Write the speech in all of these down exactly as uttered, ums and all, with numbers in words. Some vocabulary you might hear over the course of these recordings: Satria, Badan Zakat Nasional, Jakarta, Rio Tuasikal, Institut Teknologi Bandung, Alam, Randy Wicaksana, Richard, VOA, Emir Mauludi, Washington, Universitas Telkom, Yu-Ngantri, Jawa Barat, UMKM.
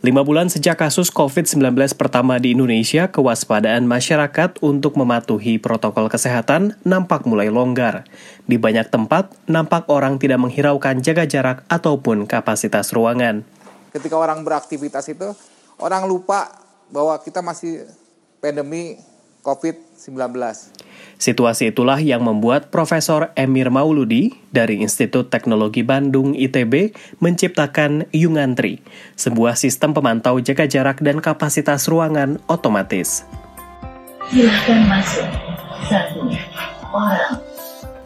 Lima bulan sejak kasus covid sembilan belas pertama di Indonesia, kewaspadaan masyarakat untuk mematuhi protokol kesehatan nampak mulai longgar. Di banyak tempat, nampak orang tidak menghiraukan jaga jarak ataupun kapasitas ruangan. Ketika orang beraktivitas itu, orang lupa bahwa kita masih pandemi covid sembilan belas. Situasi itulah yang membuat Profesor Emir Mauludi dari Institut Teknologi Bandung I T B menciptakan Yu-Ngantri, sebuah sistem pemantau jaga jarak dan kapasitas ruangan otomatis. Silakan masuk satu orang.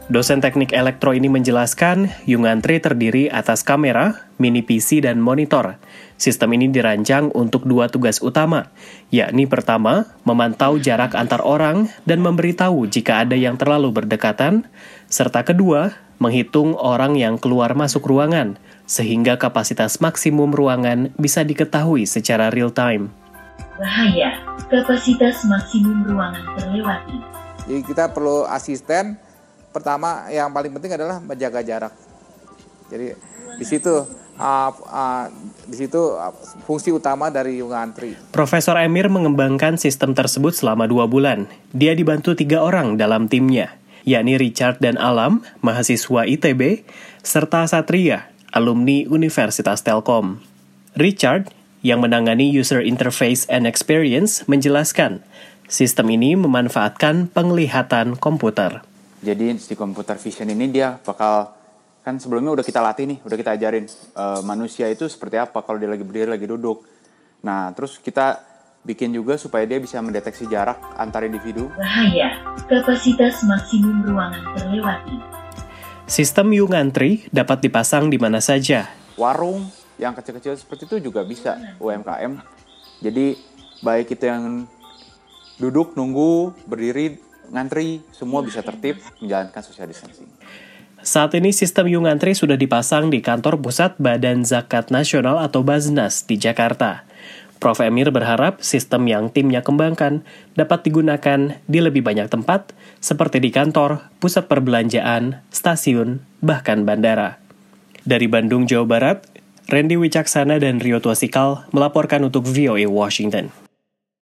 Dosen teknik elektro ini menjelaskan, Yu-Ngantri terdiri atas kamera, mini P C, dan monitor. Sistem ini dirancang untuk dua tugas utama, yakni pertama, memantau jarak antar orang dan memberitahu jika ada yang terlalu berdekatan, serta kedua, menghitung orang yang keluar masuk ruangan, sehingga kapasitas maksimum ruangan bisa diketahui secara real-time. Bahaya, kapasitas maksimum ruangan terlewati. Jadi kita perlu asisten. Pertama, yang paling penting adalah menjaga jarak. Jadi di situ uh, uh, di situ uh, fungsi utama dari Yu-Ngantri. Profesor Emir mengembangkan sistem tersebut selama dua bulan. Dia dibantu tiga orang dalam timnya, yakni Richard dan Alam, mahasiswa I T B, serta Satria, alumni Universitas Telkom. Richard, yang menangani User Interface and Experience, menjelaskan, sistem ini memanfaatkan penglihatan komputer. Jadi si computer vision ini dia bakal, kan sebelumnya udah kita latih nih, udah kita ajarin e, manusia itu seperti apa kalau dia lagi berdiri, lagi duduk. Nah, terus kita bikin juga supaya dia bisa mendeteksi jarak antar individu. Bahaya, kapasitas maksimum ruangan terlewati. Sistem Yu-Ngantri dapat dipasang di mana saja. Warung yang kecil-kecil seperti itu juga bisa, U M K M. Jadi baik itu yang duduk, nunggu, berdiri, ngantri, semua bisa tertib menjalankan social distancing. Saat ini sistem Yu-Ngantri sudah dipasang di kantor pusat Badan Zakat Nasional atau Baznas di Jakarta. Prof Emir berharap sistem yang timnya kembangkan dapat digunakan di lebih banyak tempat seperti di kantor, pusat perbelanjaan, stasiun, bahkan bandara. Dari Bandung, Jawa Barat, Randy Wicaksana dan Rio Tuasikal melaporkan untuk V O A Washington.